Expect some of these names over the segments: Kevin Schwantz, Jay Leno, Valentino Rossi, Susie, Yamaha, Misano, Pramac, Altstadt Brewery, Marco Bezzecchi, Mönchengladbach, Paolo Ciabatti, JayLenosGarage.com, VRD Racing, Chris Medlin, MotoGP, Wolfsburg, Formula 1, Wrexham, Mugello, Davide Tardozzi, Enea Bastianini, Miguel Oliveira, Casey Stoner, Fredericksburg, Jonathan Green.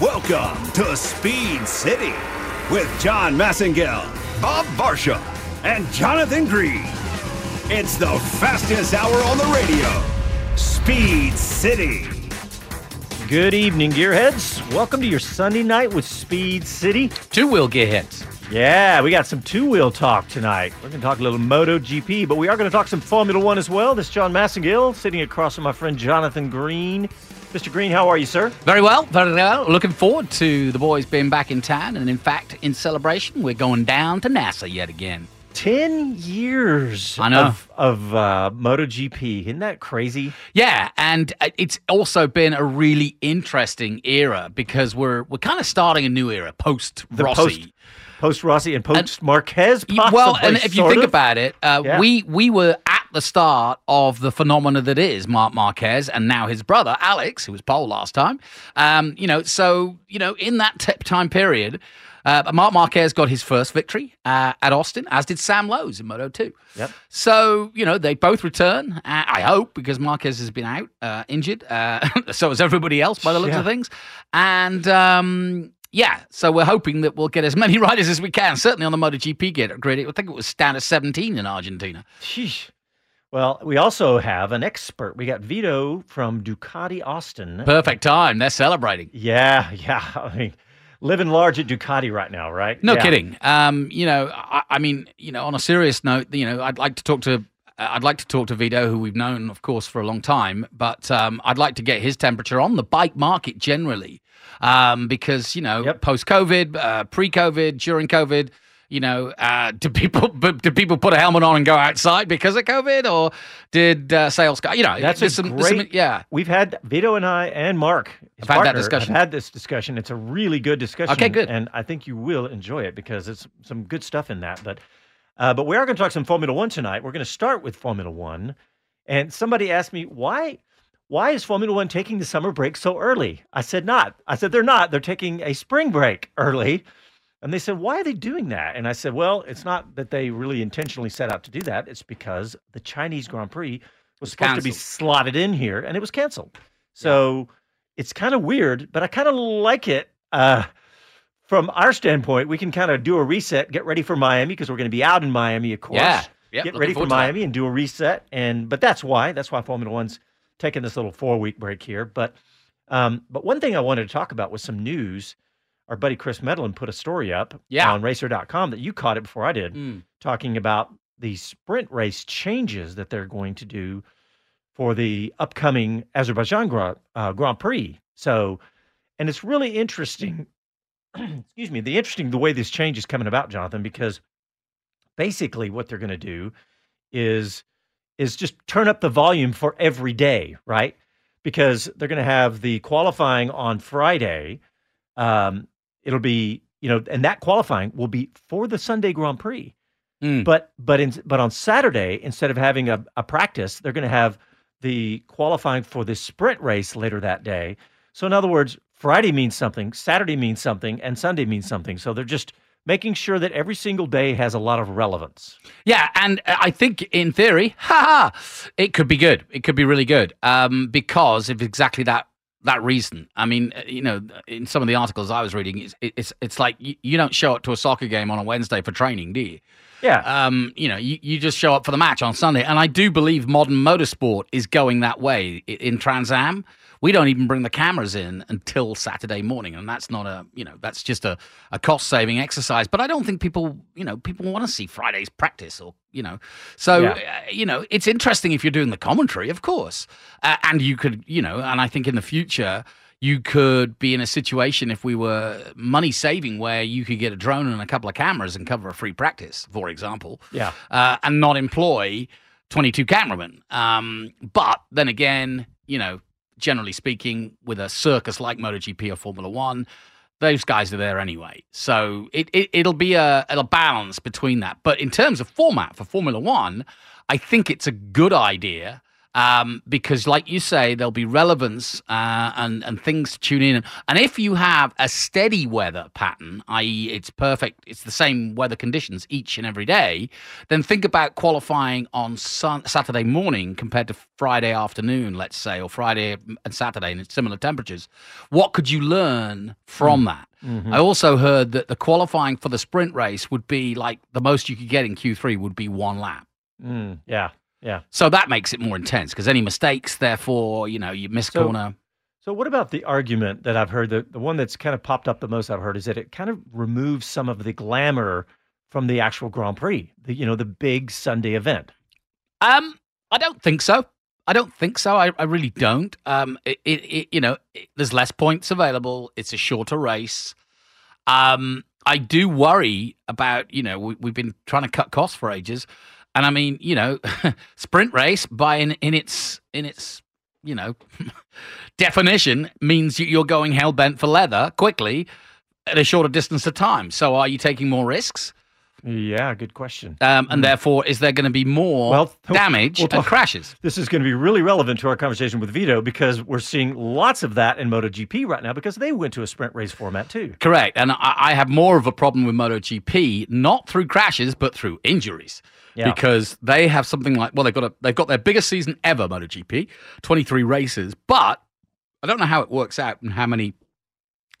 Welcome to Speed City with John Massengill, Bob Barsha, and Jonathan Green. It's the fastest hour on the radio, Speed City. Good evening, gearheads. Welcome to your Sunday night with Speed City. Two-wheel gearheads. Yeah, we got some two-wheel talk tonight. We're going to talk a little MotoGP, but we are going to talk some Formula One as well. This is John Massengill sitting across from my friend Jonathan Green. Mr. Green, how are you, sir? Very well, very well. Looking forward to the boys being back in town. And in fact, in celebration, we're going down to NASA yet again. 10 years of MotoGP. Isn't that crazy? Yeah, and it's also been a really interesting era because we're kind of starting a new era, post-Rossi. Post-Rossi and post-Marquez, possibly. Well, and if you think about it, we were at the start of the phenomena that is Marc Marquez and now his brother, Alex, who was pole last time. In that time period, Marc Marquez got his first victory at Austin, as did Sam Lowes in Moto 2. Yep. So, they both return, I hope, because Marquez has been out, injured. So has everybody else, by the looks of things. And... so we're hoping that we'll get as many riders as we can, certainly on the MotoGP grid. I think it was down to 17 in Argentina. Sheesh. Well, we also have an expert. We got Vito from Ducati Austin. Perfect time. They're celebrating. Yeah. I mean, living large at Ducati right now, right? No kidding. On a serious note, I'd like to talk to Vito, who we've known, of course, for a long time, but I'd like to get his temperature on the bike market generally, because, post-COVID, pre-COVID, during COVID, do people put a helmet on and go outside because of COVID, or did sales go? That's great. We've had Vito and I and Mark, have had this discussion. It's a really good discussion. Okay, good. And I think you will enjoy it because it's some good stuff in that, but we are going to talk some Formula One tonight. We're going to start with Formula One. And somebody asked me, why is Formula One taking the summer break so early? I said, not. I said, they're not. They're taking a spring break early. And they said, why are they doing that? And I said, well, it's not that they really intentionally set out to do that. It's because the Chinese Grand Prix was supposed to be slotted in here, and it was canceled. So it's kind of weird, but I kind of like it. From our standpoint, we can kind of do a reset, get ready for Miami, because we're going to be out in Miami, of course. Yeah. Yep, get ready for Miami and do a reset. But that's why Formula One's taking this little 4-week break here. But one thing I wanted to talk about was some news. Our buddy Chris Medlin put a story up on racer.com that you caught it before I did, talking about the sprint race changes that they're going to do for the upcoming Azerbaijan Grand Prix. So, and it's really interesting. Excuse me, the way this change is coming about, Jonathan, because basically what they're going to do is just turn up the volume for every day, right? Because they're going to have the qualifying on Friday. It'll be, and that qualifying will be for the Sunday Grand Prix. But on Saturday, instead of having a practice, they're going to have the qualifying for the sprint race later that day. So in other words, Friday means something, Saturday means something, and Sunday means something. So they're just making sure that every single day has a lot of relevance. Yeah, and I think in theory, it could be good. It could be really good because of exactly that that reason. I mean, you know, in some of the articles I was reading, it's like you don't show up to a soccer game on a Wednesday for training, do you? Yeah. You know, you just show up for the match on Sunday. And I do believe modern motorsport is going that way. In Trans Am, we don't even bring the cameras in until Saturday morning. And that's not a, you know, that's just a cost-saving exercise. But I don't think people, you know, people want to see Friday's practice or, you know. So, yeah. You know, it's interesting if you're doing the commentary, of course. And you could, you know, and I think in the future you could be in a situation, if we were money-saving, where you could get a drone and a couple of cameras and cover a free practice, for example, yeah, and not employ 22 cameramen. But then again, you know, generally speaking, with a circus like MotoGP or Formula One, those guys are there anyway. So it'll be a balance between that. But in terms of format for Formula One, I think it's a good idea. Because like you say, there'll be relevance and things to tune in. And if you have a steady weather pattern, i.e. it's perfect, it's the same weather conditions each and every day, then think about qualifying on Saturday morning compared to Friday afternoon, let's say, or Friday and Saturday in similar temperatures. What could you learn from that? Mm-hmm. I also heard that the qualifying for the sprint race would be like the most you could get in Q3 would be one lap. Mm, yeah. Yeah. So that makes it more intense because any mistakes, therefore, you know, you miss corner. So what about the argument that I've heard, the one that's kind of popped up the most I've heard, is that it kind of removes some of the glamour from the actual Grand Prix, you know, the big Sunday event? I don't think so. I don't think so. I really don't. You know, there's less points available. It's a shorter race. I do worry about, you know, we've been trying to cut costs for ages. And I mean, you know, sprint race by in its you know definition means you're going hell bent for leather quickly at a shorter distance of time. So are you taking more risks? Yeah, good question. And therefore, is there going to be more damage and crashes? This is going to be really relevant to our conversation with Vito because we're seeing lots of that in MotoGP right now because they went to a sprint race format too. Correct. And I have more of a problem with MotoGP, not through crashes, but through injuries. Yeah. Because they have something like, well, they've got their biggest season ever, MotoGP, 23 races. But I don't know how it works out and how many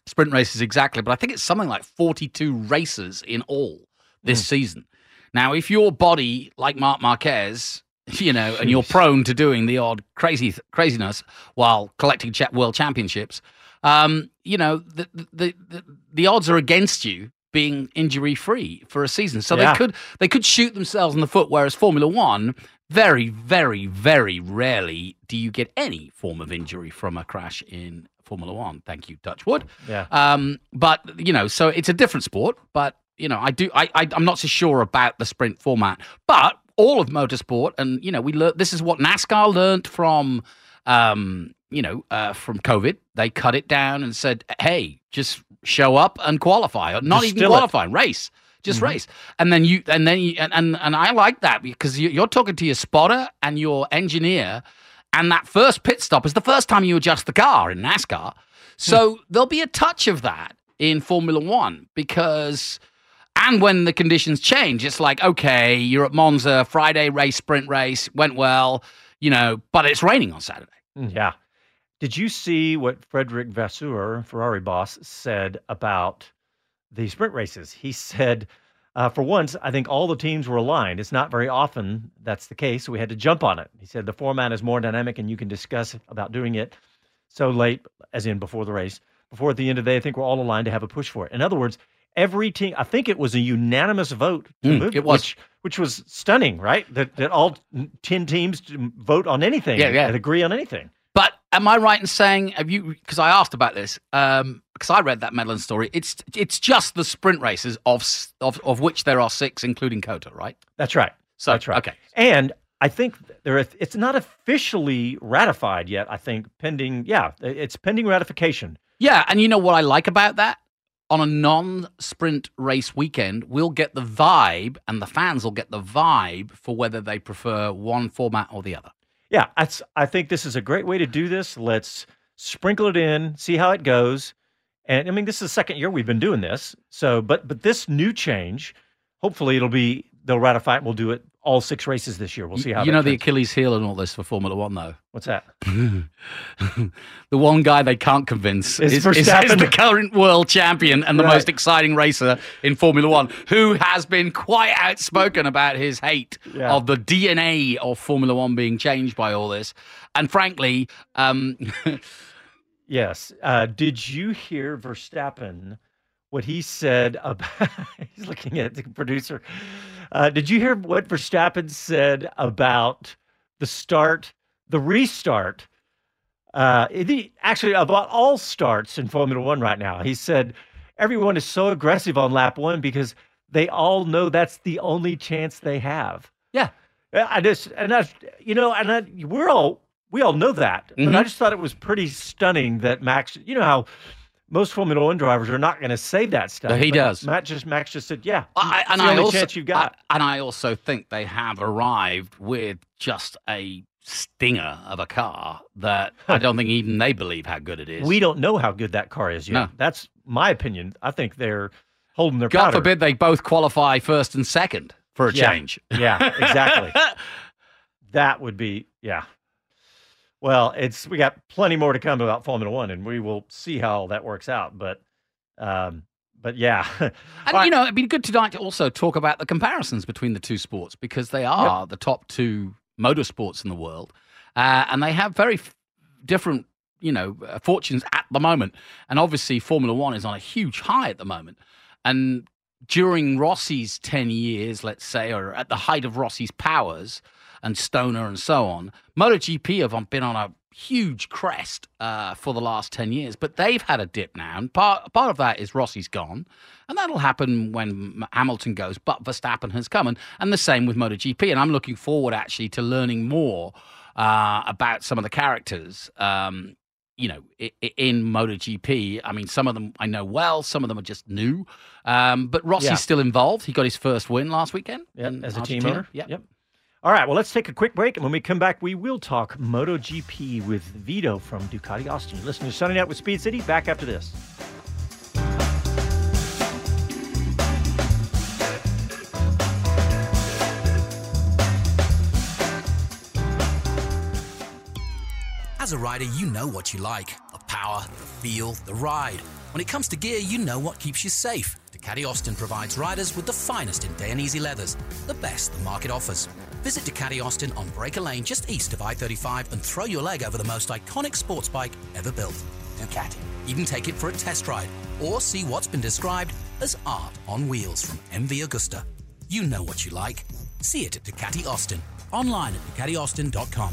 sprint races exactly, but I think it's something like 42 races in all this season. Now, if your body, like Marc Marquez, you know, and you're prone to doing the odd craziness while collecting world championships, you know, the odds are against you being injury-free for a season. So yeah, they could shoot themselves in the foot, whereas Formula One, very, very, very rarely do you get any form of injury from a crash in Formula One. Thank you, Dutch Wood. Yeah. But, you know, so it's a different sport, but, you know, I'm not so sure about the sprint format, but all of motorsport, and, you know, this is what NASCAR learned from COVID. They cut it down and said, hey, just show up and qualify, or not even qualify, race, just race. And I like that because you're talking to your spotter and your engineer, and that first pit stop is the first time you adjust the car in NASCAR. So there'll be a touch of that in Formula One because. And when the conditions change, it's like, okay, you're at Monza, Friday race, sprint race, went well, you know, but it's raining on Saturday. Yeah. Did you see what Frederick Vasseur, Ferrari boss, said about the sprint races? He said, for once, I think all the teams were aligned. It's not very often that's the case. So we had to jump on it. He said the format is more dynamic and you can discuss about doing it so late, as in before the race, before at the end of the day, I think we're all aligned to have a push for it. In other words, every team, I think it was a unanimous vote to move, it was. Which was stunning, right? That all 10 teams vote on anything and agree on anything. But am I right in saying, because I asked about this, because I read that Medellin story, it's just the sprint races of which there are 6, including Kota, right? That's right. So, that's right. Okay. And I think it's not officially ratified yet, I think, it's pending ratification. Yeah, and you know what I like about that? On a non-sprint race weekend, we'll get the vibe, and the fans will get the vibe for whether they prefer one format or the other. Yeah, I think this is a great way to do this. Let's sprinkle it in, see how it goes. And, I mean, this is the second year we've been doing this. So, but this new change, hopefully they'll ratify it and we'll do it all six races this year. We'll see how. You know the Achilles heel and all this for Formula One, though. What's that? The one guy they can't convince is the current world champion and the most exciting racer in Formula One, who has been quite outspoken about his hate of the DNA of Formula One being changed by all this. And frankly, yes. Did you hear Verstappen? What he said about he's looking at the producer. Did you hear what Verstappen said about the restart? Actually, about all starts in Formula One right now. He said, everyone is so aggressive on lap one because they all know that's the only chance they have. Yeah. We all know that. Mm-hmm. But I just thought it was pretty stunning that Max, you know how most Formula One drivers are not going to say that stuff. But he does. Max just said, yeah, it's the only chance you've got. I also think they have arrived with just a stinger of a car that I don't think even they believe how good it is. We don't know how good that car is yet. No. That's my opinion. I think they're holding their powder. God forbid they both qualify first and second for a change. Yeah, exactly. That would be, yeah. Well, we got plenty more to come about Formula One, and we will see how all that works out. But yeah, and it'd be good tonight to also talk about the comparisons between the two sports, because they are the top two motorsports in the world, and they have very different, fortunes at the moment. And obviously, Formula One is on a huge high at the moment, and during Rossi's 10 years, let's say, or at the height of Rossi's powers. And Stoner and so on, MotoGP have been on a huge crest for the last 10 years, but they've had a dip now. And part of that is Rossi's gone, and that'll happen when Hamilton goes, but Verstappen has come. And the same with MotoGP. And I'm looking forward, actually, to learning more about some of the characters, in MotoGP. I mean, some of them I know well, some of them are just new. But Rossi's still involved. He got his first win last weekend. Yep, as a team owner. Yep. All right, well, let's take a quick break, and when we come back, we will talk MotoGP with Vito from Ducati Austin. You're listening to Sunday Night with Speed City. Back after this. As a rider, you know what you like. The power, the feel, the ride. When it comes to gear, you know what keeps you safe. Ducati Austin provides riders with the finest in day and easy leathers, the best the market offers. Visit Ducati Austin on Breaker Lane just east of I-35 and throw your leg over the most iconic sports bike ever built, Ducati. Even take it for a test ride or see what's been described as art on wheels from MV Agusta. You know what you like. See it at Ducati Austin, online at DucatiAustin.com.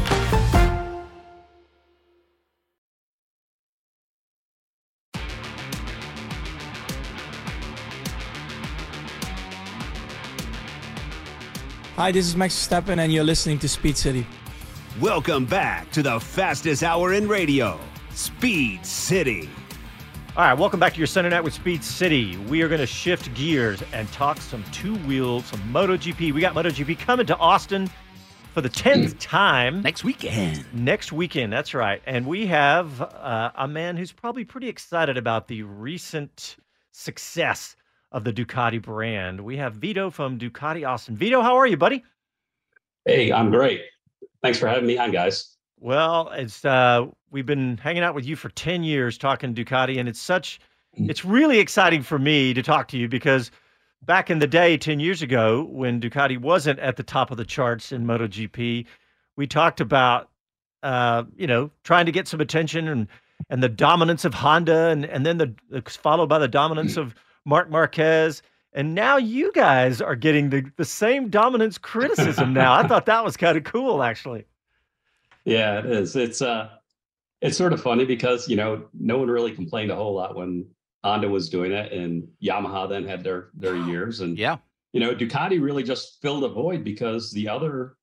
Hi, this is Max Verstappen, and you're listening to Speed City. Welcome back to the fastest hour in radio, Speed City. All right, welcome back to your Sunday night with Speed City. We are going to shift gears and talk some two-wheels, some MotoGP. We got MotoGP coming to Austin for the 10th time. Next weekend, that's right. And we have a man who's probably pretty excited about the recent success of the Ducati brand. We have Vito from Ducati Austin. Vito, how are you, buddy? Hey, I'm great. Thanks for having me on, guys. Well, it's we've been hanging out with you for 10 years talking Ducati, and it's really exciting for me to talk to you because back in the day, 10 years ago, when Ducati wasn't at the top of the charts in MotoGP, we talked about trying to get some attention and the dominance of Honda, and then the followed by the dominance of Marc Marquez. And now you guys are getting the same dominance criticism now. I thought that was kind of cool, actually. Yeah, it is. It's sort of funny because, no one really complained a whole lot when Honda was doing it, and Yamaha then had their years. And, Ducati really just filled a void because the other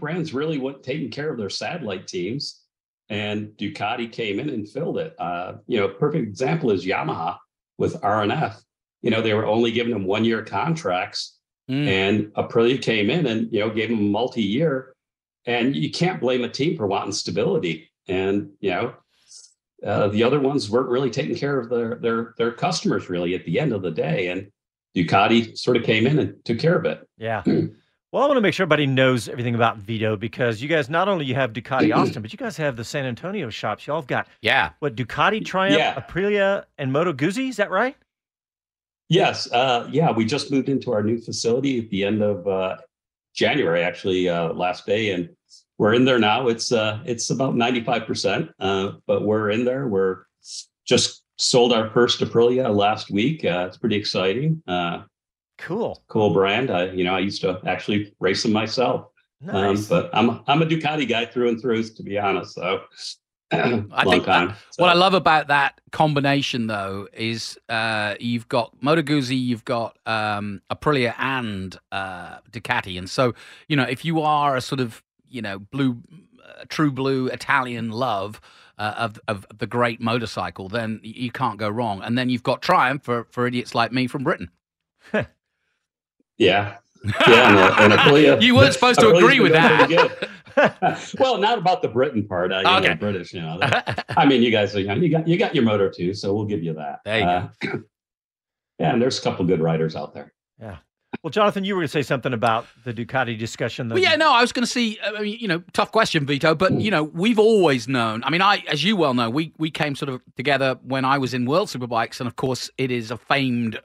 brands really weren't taking care of their satellite teams, and Ducati came in and filled it. A perfect example is Yamaha with R&F. They were only giving them 1-year contracts, and Aprilia came in and, gave them a multi-year, and you can't blame a team for wanting stability. And, the other ones weren't really taking care of their customers really at the end of the day. And Ducati sort of came in and took care of it. Yeah. Well, I want to make sure everybody knows everything about Vito, because you guys, not only you have Ducati Austin, but you guys have the San Antonio shops. Y'all have got, Ducati Triumph, Aprilia, and Moto Guzzi. Is that right? Yes. We just moved into our new facility at the end of January, actually, last day. And we're in there now. It's about 95%, but we're in there. We're just sold our first Aprilia last week. It's pretty exciting. Cool brand. I used to actually race them myself. Nice. But I'm a Ducati guy through and through, to be honest. So What I love about that combination, though, is you've got Moto Guzzi, you've got Aprilia and Ducati. And so, if you are a sort of, true blue Italian love of the great motorcycle, then you can't go wrong. And then you've got Triumph for idiots like me from Britain. And Aprilia, you weren't supposed to agree with that. Well, not about the Britain part. Okay. British, you guys are young. You got your motor too, so we'll give you that. There you go. Yeah, and there's a couple good riders out there. Yeah. Well, Jonathan, you were going to say something about the Ducati discussion. I was going to see, tough question, Vito, but, we've always known. I mean, as you well know, we came sort of together when I was in World Superbikes, and of course it is a famed,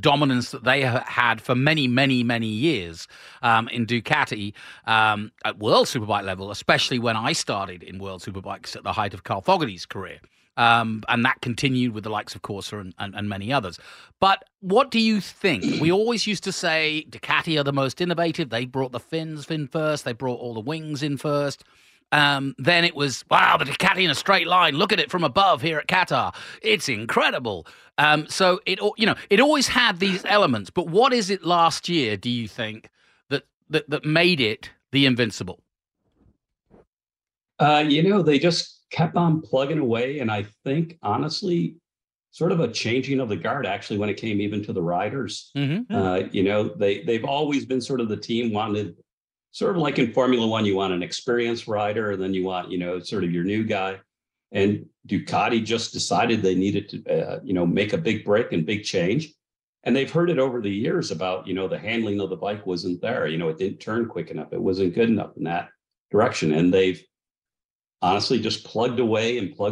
dominance that they had for many, many, many years in Ducati at World Superbike level, especially when I started in World Superbikes at the height of Carl Fogarty's career. And that continued with the likes of Corsa and many others. But what do you think? We always used to say Ducati are the most innovative. They brought the fins in first. They brought all the wings in first. Then it was, wow, the Ducati in a straight line. Look at it from above here at Qatar. It's incredible. So it always had these elements. But what is it last year, do you think, that made it the invincible? They just kept on plugging away. And I think, honestly, sort of a changing of the guard, actually, when it came even to the riders. Mm-hmm. They've always been sort of the team wanted, sort of like in Formula One, you want an experienced rider, and then you want, sort of your new guy. And Ducati just decided they needed to, make a big break and big change. And they've heard it over the years about, the handling of the bike wasn't there. It didn't turn quick enough. It wasn't good enough in that direction. And they've honestly just plugged away until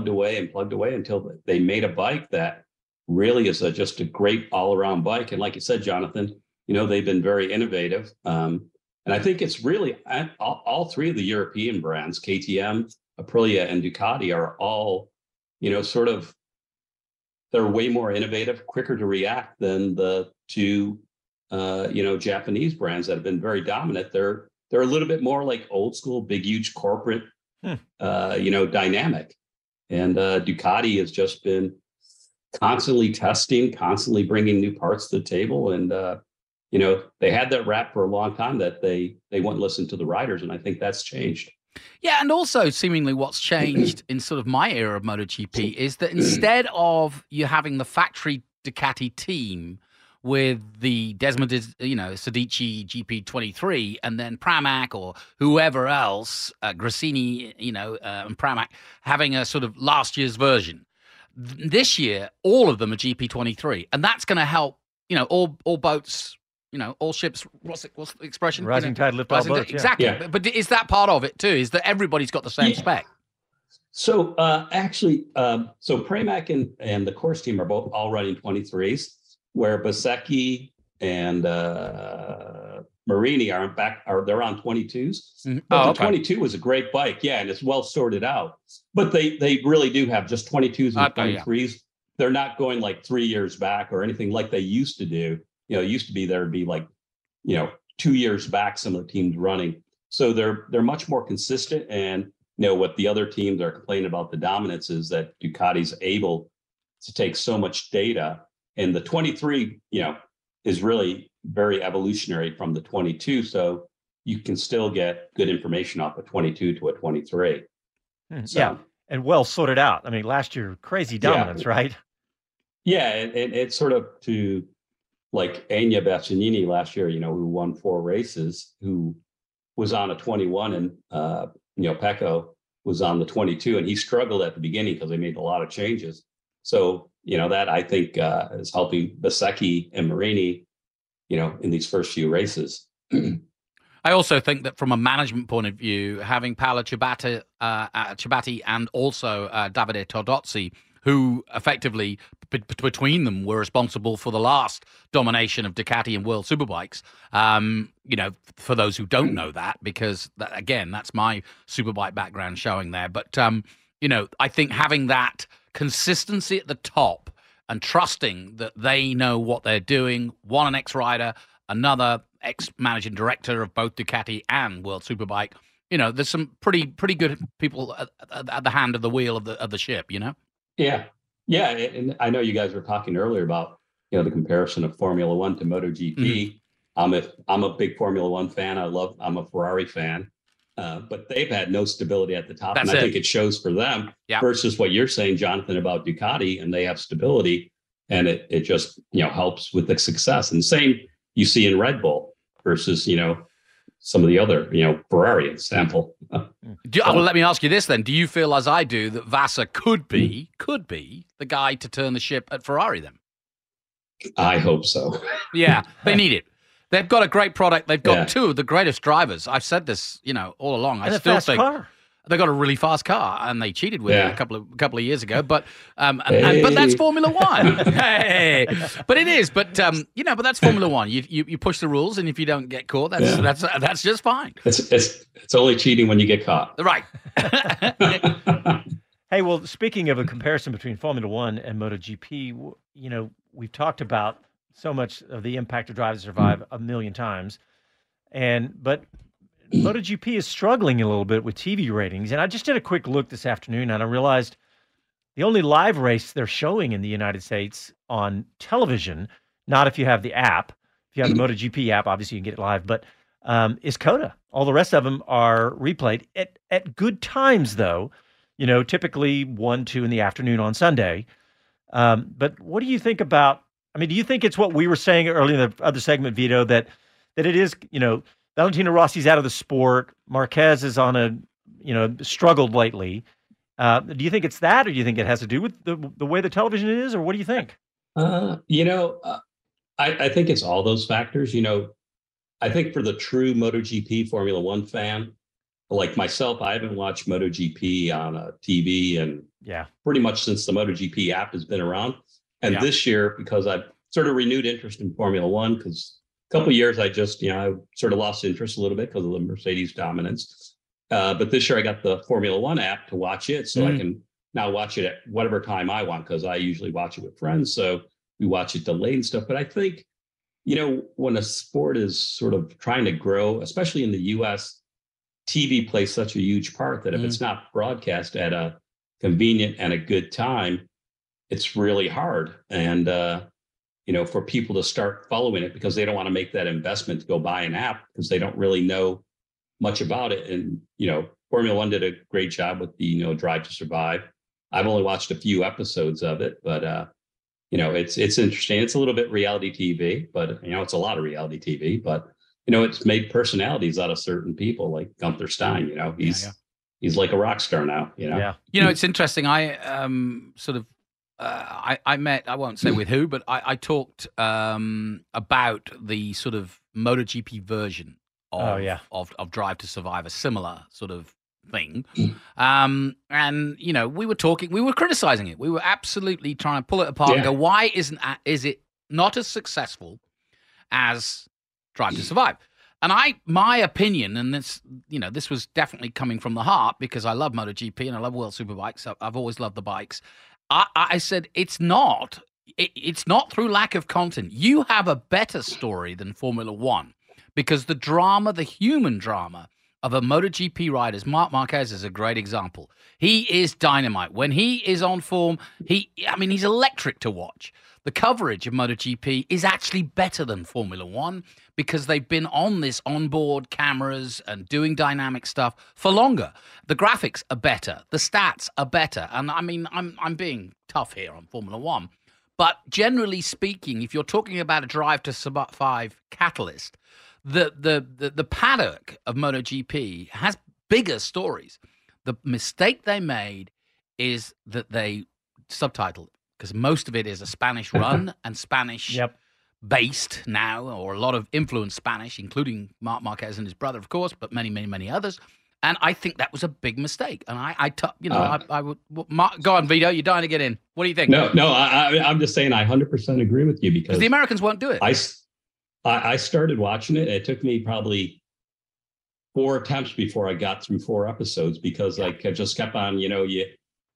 they made a bike that really is just a great all-around bike. And like you said, Jonathan, they've been very innovative. And I think it's really all three of the European brands, KTM, Aprilia, and Ducati, are all, sort of, they're way more innovative, quicker to react than the two, Japanese brands that have been very dominant. They're a little bit more like old school, big, huge corporate, dynamic. And Ducati has just been constantly testing, constantly bringing new parts to the table. And, they had that rap for a long time that they wouldn't listen to the riders. And I think that's changed. Yeah. And also seemingly what's changed in sort of my era of MotoGP is that instead of you having the factory Ducati team with the Desmond, Sedici GP23, and then Pramac or whoever else, Grassini, and Pramac having a sort of last year's version. This year, all of them are GP23, and that's going to help, all boats, all ships, what's the expression? Rising tide lift all boats. Exactly. Yeah. But is that part of it too? Is that everybody's got the same spec? So so Pramac and the course team are both all running 23s, where Bezzecchi and Marini they're on 22s. Mm-hmm. But the 22 was a great bike, yeah, and it's well sorted out. But they really do have just 22s and 23s. Yeah. They're not going like 3 years back or anything like they used to do. It used to be there'd be 2 years back some of the teams running. So they're much more consistent. And what the other teams are complaining about the dominance is that Ducati's able to take so much data. And the 23, is really very evolutionary from the 22. So you can still get good information off a 22 to a 23. So, yeah. And well sorted out. I mean, last year, crazy dominance, right? Yeah. And it's sort of to like Enea Bastianini last year, who won 4 races, who was on a 21 and, Pecco was on the 22 and he struggled at the beginning because they made a lot of changes. So, that I think is helping Bezzecchi and Marini, in these first few races. I also think that from a management point of view, having Paolo Ciabatti, and also Davide Tardozzi, who effectively between them were responsible for the last domination of Ducati and World Superbikes. For those who don't know that, because that's my Superbike background showing there. But, I think having that consistency at the top and trusting that they know what they're doing, one an ex-rider, another ex-managing director of both Ducati and World Superbike, there's some pretty good people at the hand of the wheel of the ship, Yeah. Yeah. And I know you guys were talking earlier about, the comparison of Formula One to MotoGP. Mm-hmm. I'm a big Formula One fan. I'm a Ferrari fan, but they've had no stability at the top. That's and I think it shows for them versus what you're saying, Jonathan, about Ducati, and they have stability and it just, helps with the success. And same you see in Red Bull versus, some of the other, Ferrari example. Let me ask you this then. Do you feel as I do that Vassa could be the guy to turn the ship at Ferrari then? I hope so. Yeah, they need it. They've got a great product. They've got two of the greatest drivers. I've said this, all along. And I still think they got a really fast car and they cheated with it a couple of years ago, but but that's Formula One. But that's Formula One. You push the rules, and if you don't get caught, that's just fine. It's only cheating when you get caught, right? Hey, well, speaking of a comparison between Formula One and MotoGP, we've talked about so much of the impact of Drive to Survive a million times, but MotoGP is struggling a little bit with TV ratings. And I just did a quick look this afternoon, and I realized the only live race they're showing in the United States on television, not if you have the app, if you have the MotoGP app, obviously you can get it live, but is COTA. All the rest of them are replayed at good times, though, typically 1, 2 in the afternoon on Sunday. But what do you think about, do you think it's what we were saying earlier in the other segment, Vito, that it is, Valentino Rossi's out of the sport. Marquez is on a, struggled lately. Do you think it's that, or do you think it has to do with the way the television is, or what do you think? I think it's all those factors. I think for the true MotoGP Formula One fan, like myself, I haven't watched MotoGP on TV and pretty much since the MotoGP app has been around. And this year, because I've sort of renewed interest in Formula One, because couple of years, I just, I sort of lost interest a little bit because of the Mercedes dominance. But this year I got the Formula One app to watch it. So I can now watch it at whatever time I want, because I usually watch it with friends. So we watch it delayed and stuff. But I think, when a sport is sort of trying to grow, especially in the US, TV plays such a huge part that if it's not broadcast at a convenient and a good time, it's really hard. And, for people to start following it, because they don't want to make that investment to go buy an app because they don't really know much about it. And, Formula One did a great job with the, Drive to Survive. I've only watched a few episodes of it, but you know, it's interesting. It's a little bit reality TV, but, you know, it's a lot of reality TV, but, you know, it's made personalities out of certain people like Gunther Stein. You know, he's like a rock star now, you know? Yeah. You know, it's interesting. I I met, I won't say with who, but I talked about the sort of MotoGP version of Drive to Survive, a similar sort of thing. And, you know, we were talking, we were criticizing it. We were absolutely trying to pull it apart and go, why is it not as successful as Drive to Survive? And my opinion, and this, you know, this was definitely coming from the heart because I love MotoGP and I love World Superbikes. I've always loved the bikes. I said, it's not through lack of content. You have a better story than Formula One because the drama, the human drama of a MotoGP rider, Marc Marquez is a great example. He is dynamite. When he is on form, he's electric to watch. The coverage of MotoGP is actually better than Formula One because they've been on this onboard cameras and doing dynamic stuff for longer. The graphics are better. The stats are better. And I mean, I'm being tough here on Formula One. But generally speaking, if you're talking about a Drive to Survive catalyst, the paddock of MotoGP has bigger stories. The mistake they made is that they subtitled, because most of it is a Spanish run and Spanish-based now, or a lot of influenced Spanish, including Marc Marquez and his brother, of course, but many, many, many others. And I think that was a big mistake. And I would go on, Vito. You're dying to get in. What do you think? No, I'm just saying I 100% agree with you because the Americans won't do it. I started watching it. It took me probably 4 attempts before I got through 4 episodes because I just kept on, you know,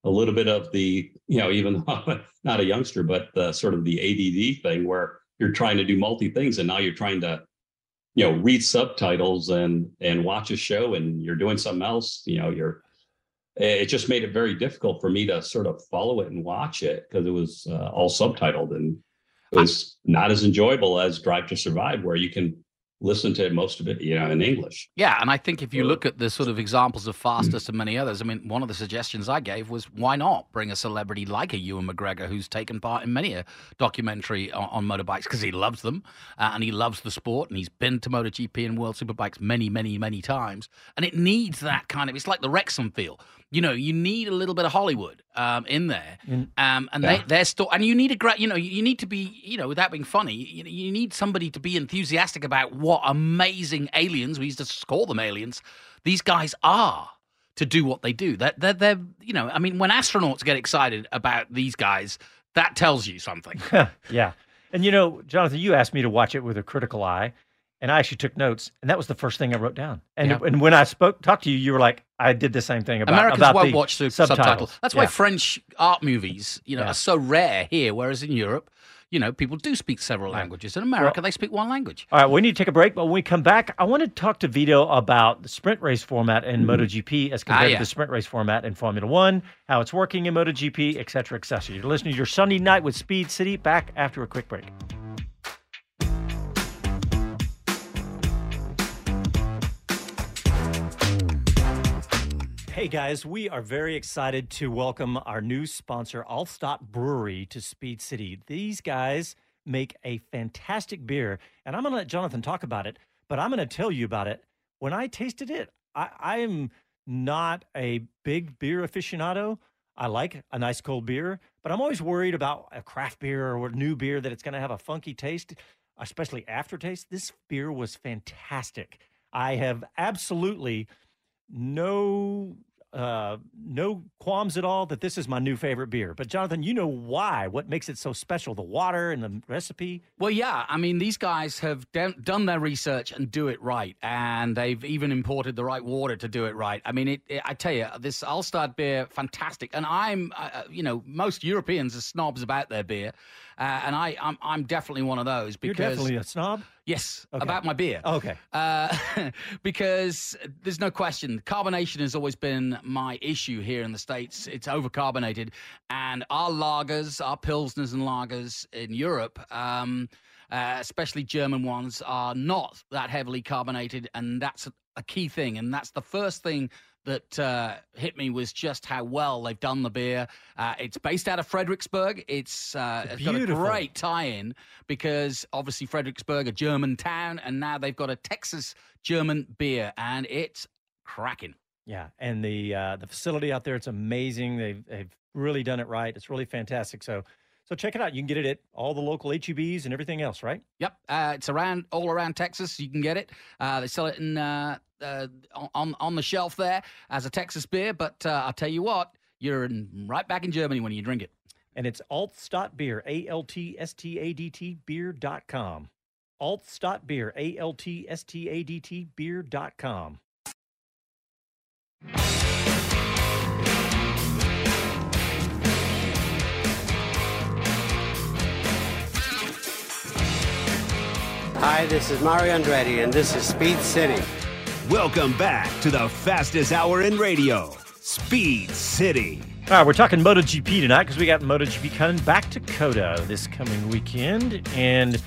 a little bit of the, you know, even though I'm not a youngster, but sort of the ADD thing where you're trying to do multi things and now you're trying to, you know, read subtitles and watch a show and you're doing something else, you know, it just made it very difficult for me to sort of follow it and watch it because it was all subtitled and it was not as enjoyable as Drive to Survive where you can listen to most of it, you know, in English. Yeah, and I think if you look at the sort of examples of Fastest and many others, I mean, one of the suggestions I gave was why not bring a celebrity like a Ewan McGregor who's taken part in many a documentary on motorbikes because he loves them and he loves the sport and he's been to MotoGP and World Superbikes many, many, many times. And it needs that kind of, it's like the Wrexham feel. You know, you need a little bit of Hollywood in there, they're still. And you need a great, you know, you need to be, you know, without being funny, you need somebody to be enthusiastic about what amazing aliens we used to call them aliens. These guys are to do what they do. They're you know, I mean, when astronauts get excited about these guys, that tells you something. Yeah, and you know, Jonathan, you asked me to watch it with a critical eye. And I actually took notes, and that was the first thing I wrote down. And when I talked to you, you were like, I did the same thing about Americans won't watch the subtitles. That's why French art movies, you know, are so rare here, whereas in Europe, you know, people do speak several languages. In America, they speak one language. All right, we need to take a break, but when we come back, I want to talk to Vito about the sprint race format in MotoGP as compared to the sprint race format in Formula One, how it's working in MotoGP, et cetera, et cetera. You're listening to your Sunday night with Speed City. Back after a quick break. Hey guys, we are very excited to welcome our new sponsor, Altstadt Brewery, to Speed City. These guys make a fantastic beer, and I'm going to let Jonathan talk about it, but I'm going to tell you about it. When I tasted it, I am not a big beer aficionado. I like a nice cold beer, but I'm always worried about a craft beer or a new beer that it's going to have a funky taste, especially aftertaste. This beer was fantastic. I have absolutely no qualms at all that this is my new favorite beer. But Jonathan, you know why, what makes it so special, the water and the recipe? Well, yeah, I mean, these guys have done their research and do it right. And they've even imported the right water to do it right. I mean, I tell you, this Altstadt beer, fantastic. And I'm, you know, most Europeans are snobs about their beer. And I'm definitely one of those because... You're definitely a snob? Yes, okay. About my beer. Okay. Because there's no question, carbonation has always been my issue here in the States. It's overcarbonated. And our lagers, our pilsners and lagers in Europe, especially German ones, are not that heavily carbonated. And that's a key thing. And that's the first thing that hit me was just how well they've done the beer. It's based out of Fredericksburg. It's got a great tie-in because obviously Fredericksburg, a German town, and now they've got a Texas-German beer, and it's cracking. Yeah, and the facility out there, it's amazing. They've really done it right. It's really fantastic. So check it out. You can get it at all the local HEBs and everything else, right? Yep. It's all around Texas. You can get it. They sell it in on the shelf there as a Texas beer. But I'll tell you what, you're right back in Germany when you drink it. And it's Altstadt Beer, A-L-T-S-T-A-D-T, beer.com. Altstadt Beer, A-L-T-S-T-A-D-T, beer.com. Hi, this is Mario Andretti, and this is Speed City. Welcome back to the fastest hour in radio, Speed City. All right, we're talking MotoGP tonight because we got MotoGP coming back to Coda this coming weekend. And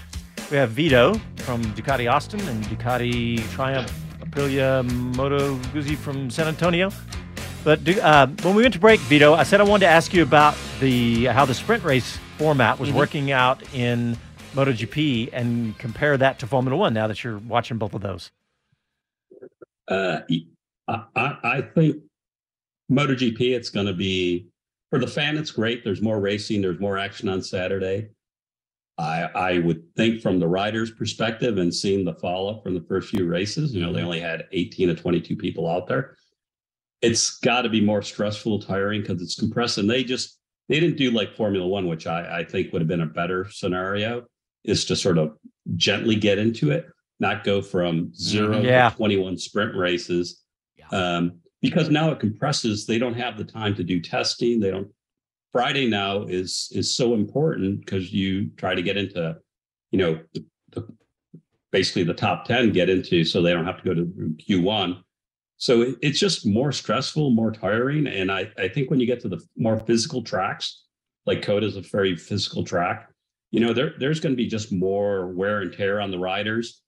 we have Vito from Ducati Austin and Ducati Triumph Aprilia Moto Guzzi from San Antonio. But when we went to break, Vito, I said I wanted to ask you about how the sprint race format was working out in MotoGP and compare that to Formula One now that you're watching both of those. I think MotoGP, it's going to be, for the fan, it's great. There's more racing. There's more action on Saturday. I would think from the rider's perspective and seeing the follow-up from the first few races, they only had 18 to 22 people out there. It's got to be more stressful, tiring, because it's compressed. And they didn't do like Formula One, which I think would have been a better scenario, is to sort of gently get into it, not go from zero to 21 sprint races. Yeah. Because now it compresses. They don't have the time to do testing. They don't. Friday now is so important because you try to get into, basically the top 10 get into, so they don't have to go to Q1. So it's just more stressful, more tiring. And I think when you get to the more physical tracks, like Coda is a very physical track, there's going to be just more wear and tear on the riders.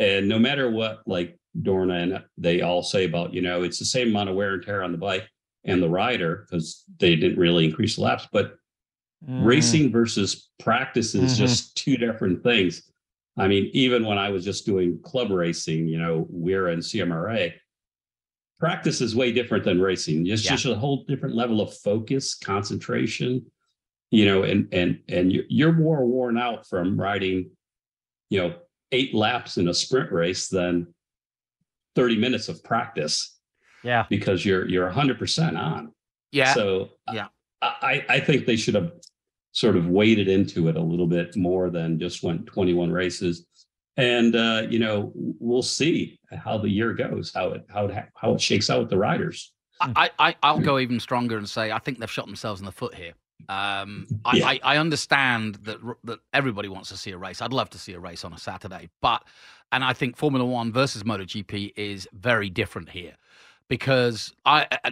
And no matter what, like Dorna and they all say about, it's the same amount of wear and tear on the bike and the rider because they didn't really increase the laps. But racing versus practice is just two different things. I mean, even when I was just doing club racing, we're in CMRA. Practice is way different than racing. It's just a whole different level of focus, concentration, and you're more worn out from riding, 8 laps in a sprint race than 30 minutes of practice. Yeah. Because you're 100% on. Yeah. So yeah. I think they should have sort of waded into it a little bit more than just went 21 races. And, we'll see how the year goes, how it shakes out with the riders. I'll go even stronger and say I think they've shot themselves in the foot here. I understand that everybody wants to see a race. I'd love to see a race on a Saturday. And I think Formula One versus MotoGP is very different here. Because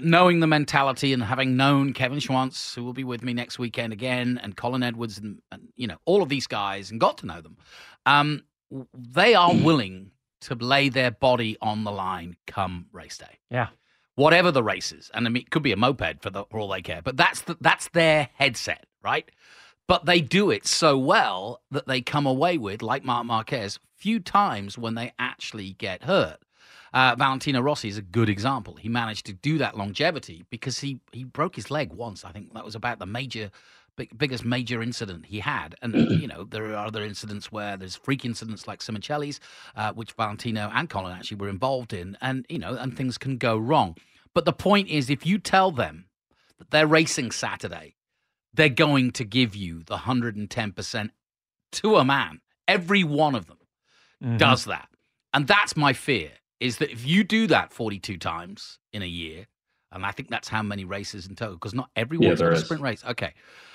knowing the mentality and having known Kevin Schwantz, who will be with me next weekend again, and Colin Edwards and all of these guys and got to know them, they are willing to lay their body on the line come race day. Yeah. Whatever the race is. And I mean, it could be a moped for all they care, but that's their headset, right? But they do it so well that they come away with, like Marc Marquez, few times when they actually get hurt. Valentino Rossi is a good example. He managed to do that longevity because he broke his leg once. I think that was about the biggest major incident he had, and there are other incidents where there's freak incidents like Simoncelli's, which Valentino and Colin actually were involved in, and things can go wrong. But the point is, if you tell them that they're racing Saturday, they're going to give you the 110% to a man. Every one of them does that, and that's my fear: is that if you do that 42 times in a year. And I think that's how many races in total, because not everyone's got a sprint race. Okay.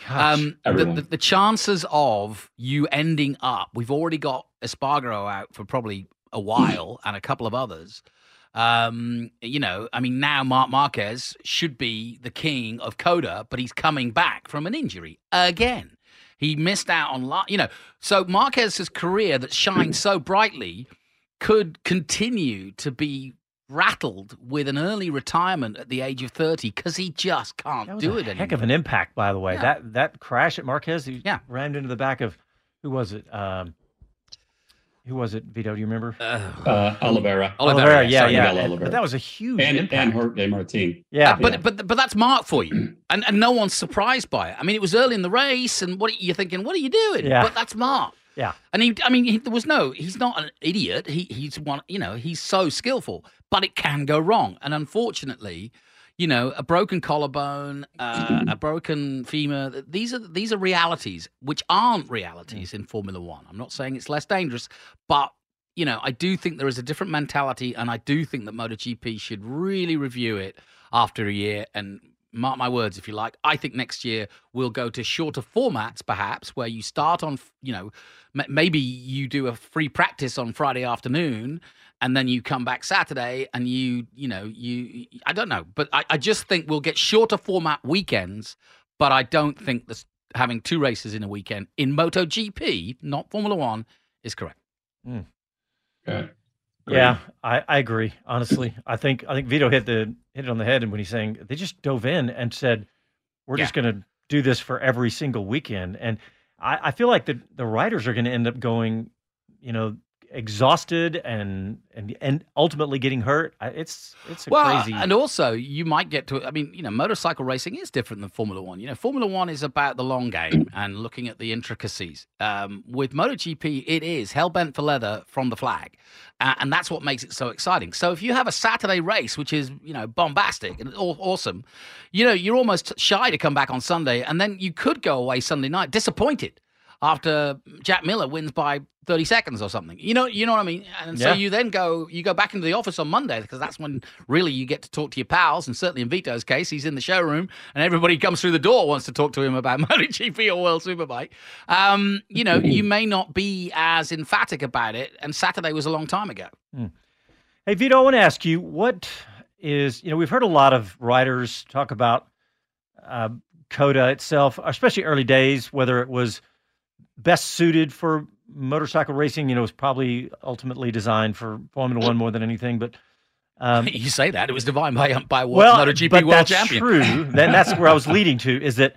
Gosh, the chances of you ending up, we've already got Espargaro out for probably a while and a couple of others. Now Marc Marquez should be the king of Coda, but he's coming back from an injury again. He missed out on, so Marquez's career that shined so brightly could continue to be rattled with an early retirement at the age of 30 because he just can't do it anymore. Heck of an impact, by the way. Yeah. That crash at Marquez, he rammed into the back of, who was it? Who was it, Vito? Do you remember? Oliveira. Oliveira, yeah. Oliveira. But that was a huge impact. And Jorge Martin. Yeah. But that's Mark for you. And no one's surprised by it. I mean, it was early in the race, and you're thinking, what are you doing? Yeah. But that's Mark. Yeah. And he's not an idiot. He's one, he's so skillful, but it can go wrong. And unfortunately, a broken collarbone, a broken femur, these are realities which aren't realities in Formula One. I'm not saying it's less dangerous, but I do think there is a different mentality, and I do think that MotoGP should really review it after a year. And mark my words, if you like, I think next year we'll go to shorter formats, perhaps, where you start on, maybe you do a free practice on Friday afternoon, and then you come back Saturday and you I don't know. But I just think we'll get shorter format weekends, but I don't think that having two races in a weekend in MotoGP, not Formula One, is correct. Mm. Okay. Yeah, I agree. Honestly, I think Vito hit it on the head, and when he's saying they just dove in and said, "We're just going to do this for every single weekend," and I feel like the riders are going to end up going, exhausted and ultimately getting hurt. It's crazy. And also you might get to. I mean, motorcycle racing is different than Formula One. Formula One is about the long game and looking at the intricacies. With MotoGP, it is hell bent for leather from the flag, and that's what makes it so exciting. So if you have a Saturday race, which is bombastic and awesome, you're almost shy to come back on Sunday, and then you could go away Sunday night disappointed after Jack Miller wins by 30 seconds or something. You know what I mean? And so you then go back into the office on Monday, because that's when really you get to talk to your pals, and certainly in Vito's case, he's in the showroom and everybody comes through the door wants to talk to him about MotoGP or World Superbike. You may not be as emphatic about it, and Saturday was a long time ago. Mm. Hey, Vito, I want to ask you, what is, we've heard a lot of riders talk about COTA itself, especially early days, whether it was best suited for motorcycle racing. It was probably ultimately designed for Formula One more than anything. But you say that it was defined by MotoGP World Champion. Well, that's true. Then that's where I was leading to. Is that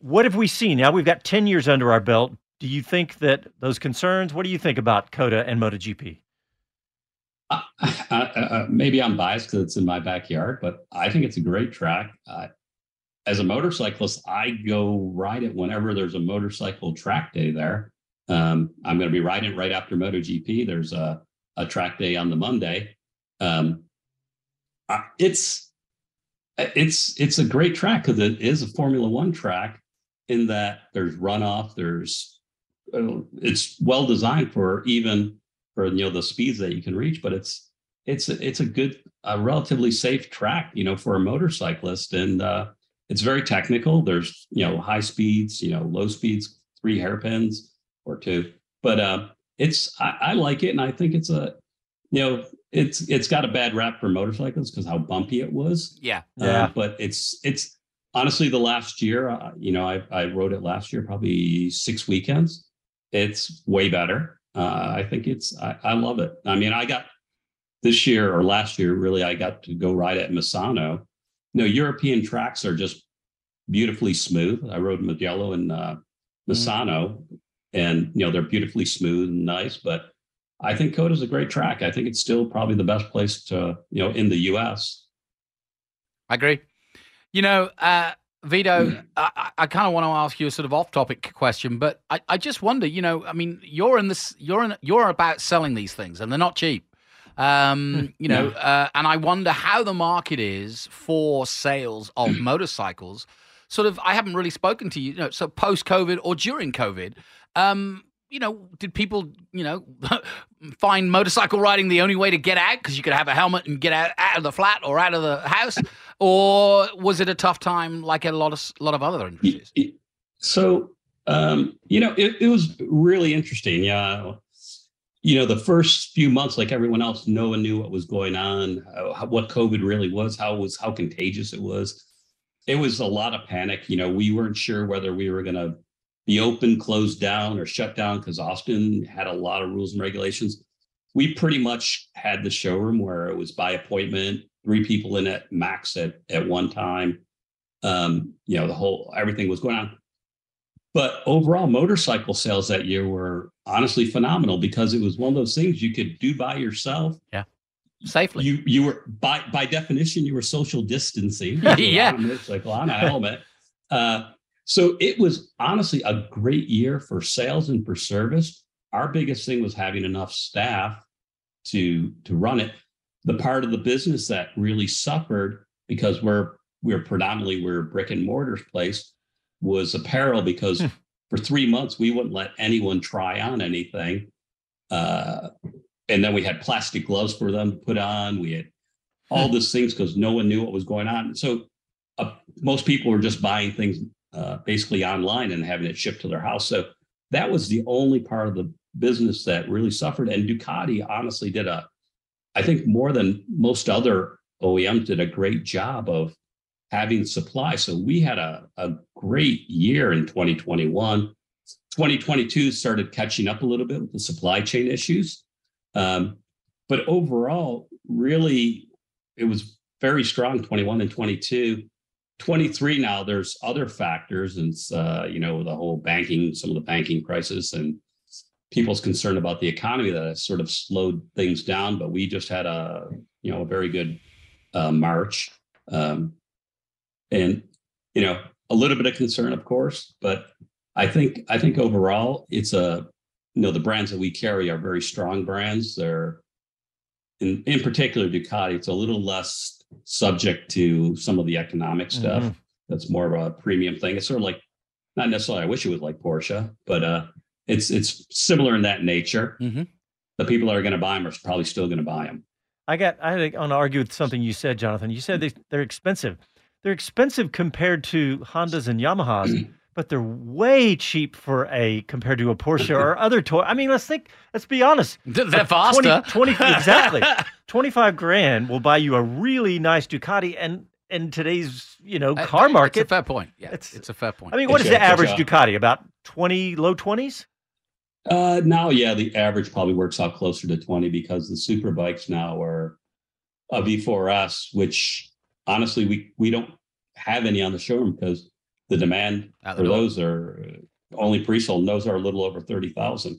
what have we seen now? We've got 10 years under our belt. Do you think that those concerns? What do you think about COTA and MotoGP? Maybe I'm biased because it's in my backyard, but I think it's a great track. As a motorcyclist, I go ride it whenever there's a motorcycle track day there. I'm going to be riding it right after MotoGP. There's a track day on the Monday. It's a great track because it is a Formula One track in that there's runoff. It's well designed for the speeds that you can reach, but it's a good, relatively safe track, for a motorcyclist. And, it's very technical. There's, high speeds, low speeds, three hairpins or two, but I like it. And I think it's it's got a bad rap for motorcycles because how bumpy it was. Yeah. But it's honestly the last year, I rode it last year, probably 6 weekends. It's way better. I think I love it. I mean, I got this year or last year, really, I got to go ride at Misano. European tracks are just beautifully smooth. I rode Mugello and Misano, and they're beautifully smooth and nice. But I think COTA is a great track. I think it's still probably the best place to, in the U.S. I agree. Vito, I kind of want to ask you a sort of off-topic question, but I just wonder. You're about selling these things, and they're not cheap. And I wonder how the market is for sales of motorcycles. I haven't really spoken to you, so post-COVID or during COVID, did people, find motorcycle riding the only way to get out because you could have a helmet and get out of the flat or out of the house? Or was it a tough time like a lot of other industries? So, it was really interesting. Yeah. The first few months, like everyone else, no one knew what was going on, what COVID really was, how contagious it was. It was a lot of panic. We weren't sure whether we were going to be open, closed down, or shut down because Austin had a lot of rules and regulations. we pretty much had the showroom where it was by appointment, 3 people in at max at one time. You know, the whole, everything was going on. But overall motorcycle sales that year were honestly phenomenal because it was one of those things you could do by yourself. Yeah. Safely. You were by definition, you were social distancing. Yeah. On a motorcycle, on a helmet. So it was honestly a great year for sales and for service. Our biggest thing was having enough staff to run it. The part of the business that really suffered, because we're predominantly a brick and mortar place, was apparel, because for 3 months we wouldn't let anyone try on anything. And then we had plastic gloves for them to put on. We had all these things because no one knew what was going on. So most people were just buying things basically online and having it shipped to their house. So that was the only part of the business that really suffered. And Ducati honestly did I think more than most other OEMs did a great job of having supply. So we had a great year in 2021. 2022 started catching up a little bit with the supply chain issues. But overall, really, it was very strong, 21 and 22. 23 now, there's other factors, and you know, the whole banking, some of the banking crisis and people's concern about the economy that has sort of slowed things down. But we just had a very good March, and you know, a little bit of concern, of course. But I think overall, it's the brands that we carry are very strong brands. They're in particular Ducati. It's a little less subject to some of the economic stuff. Mm-hmm. That's more of a premium thing. It's sort of like, not necessarily, I wish it was like Porsche, but it's similar in that nature. Mm-hmm. The people that are going to buy them are probably still going to buy them. I want to argue with something you said, Jonathan. You said they're expensive. They're expensive compared to Hondas and Yamahas, but they're way cheap compared to a Porsche or other toy. I mean, let's be honest. The Foster. 20, exactly. 25 grand will buy you a really nice Ducati, and in today's, car market. It's a fair point. Yeah, it's a fair point. I mean, what is the average Ducati? About 20, low 20s? Now, yeah, the average probably works out closer to 20 because the superbikes now are a V4S, which honestly, we don't have any on the showroom because the demand for those are only pre-sold, and those are a little over 30,000.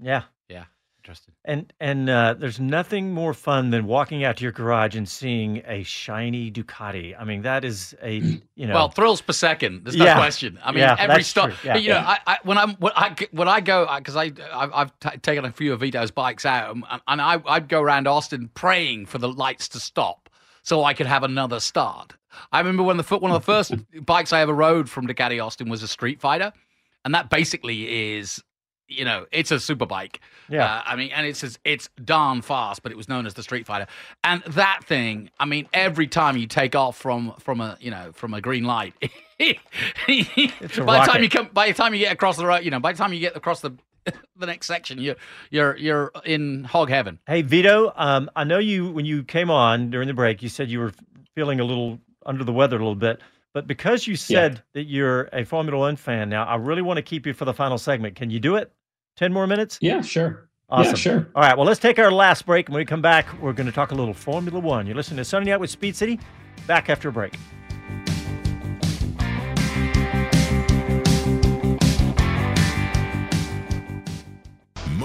Yeah. Yeah. And there's nothing more fun than walking out to your garage and seeing a shiny Ducati. I mean, that is thrills per second. There's no question. I mean, every stop. Yeah, I've taken a few of Vito's bikes out, and I'd go around Austin praying for the lights to stop so I could have another start. I remember one of the first bikes I ever rode from Ducati Austin was a Street Fighter, and that basically is, it's a superbike. Yeah. I mean, and it's darn fast, but it was known as the Street Fighter. And that thing, I mean, every time you take off from a green light, by the time you get across the road, by the time you get across the next section, you're in hog heaven. Hey, Vito, I know when you came on during the break, you said you were feeling a little under the weather a little bit. But because you said that you're a Formula One fan now, I really want to keep you for the final segment. Can you do it? 10 more minutes? Yeah, sure. Awesome. Yeah, sure. All right, well, let's take our last break. When we come back, we're going to talk a little Formula One. You're listening to Sunday Night with Speed City. Back after a break.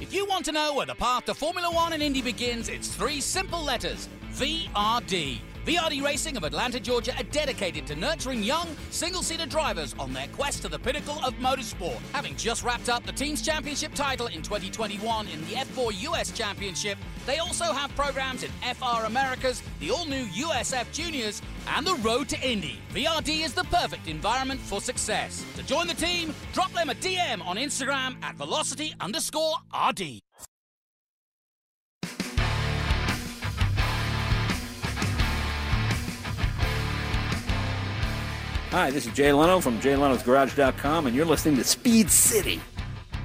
If you want to know where the path to Formula One and Indy begins, it's 3 simple letters. VRD. VRD Racing of Atlanta, Georgia are dedicated to nurturing young, single-seater drivers on their quest to the pinnacle of motorsport, having just wrapped up the team's championship title in 2021 in the F4 US Championship. They also have programs in FR Americas, the all-new USF Juniors, and the Road to Indy. VRD is the perfect environment for success. To join the team, drop them a DM on Instagram at velocity_RD. Hi, this is Jay Leno from jaylenosgarage.com, and you're listening to Speed City.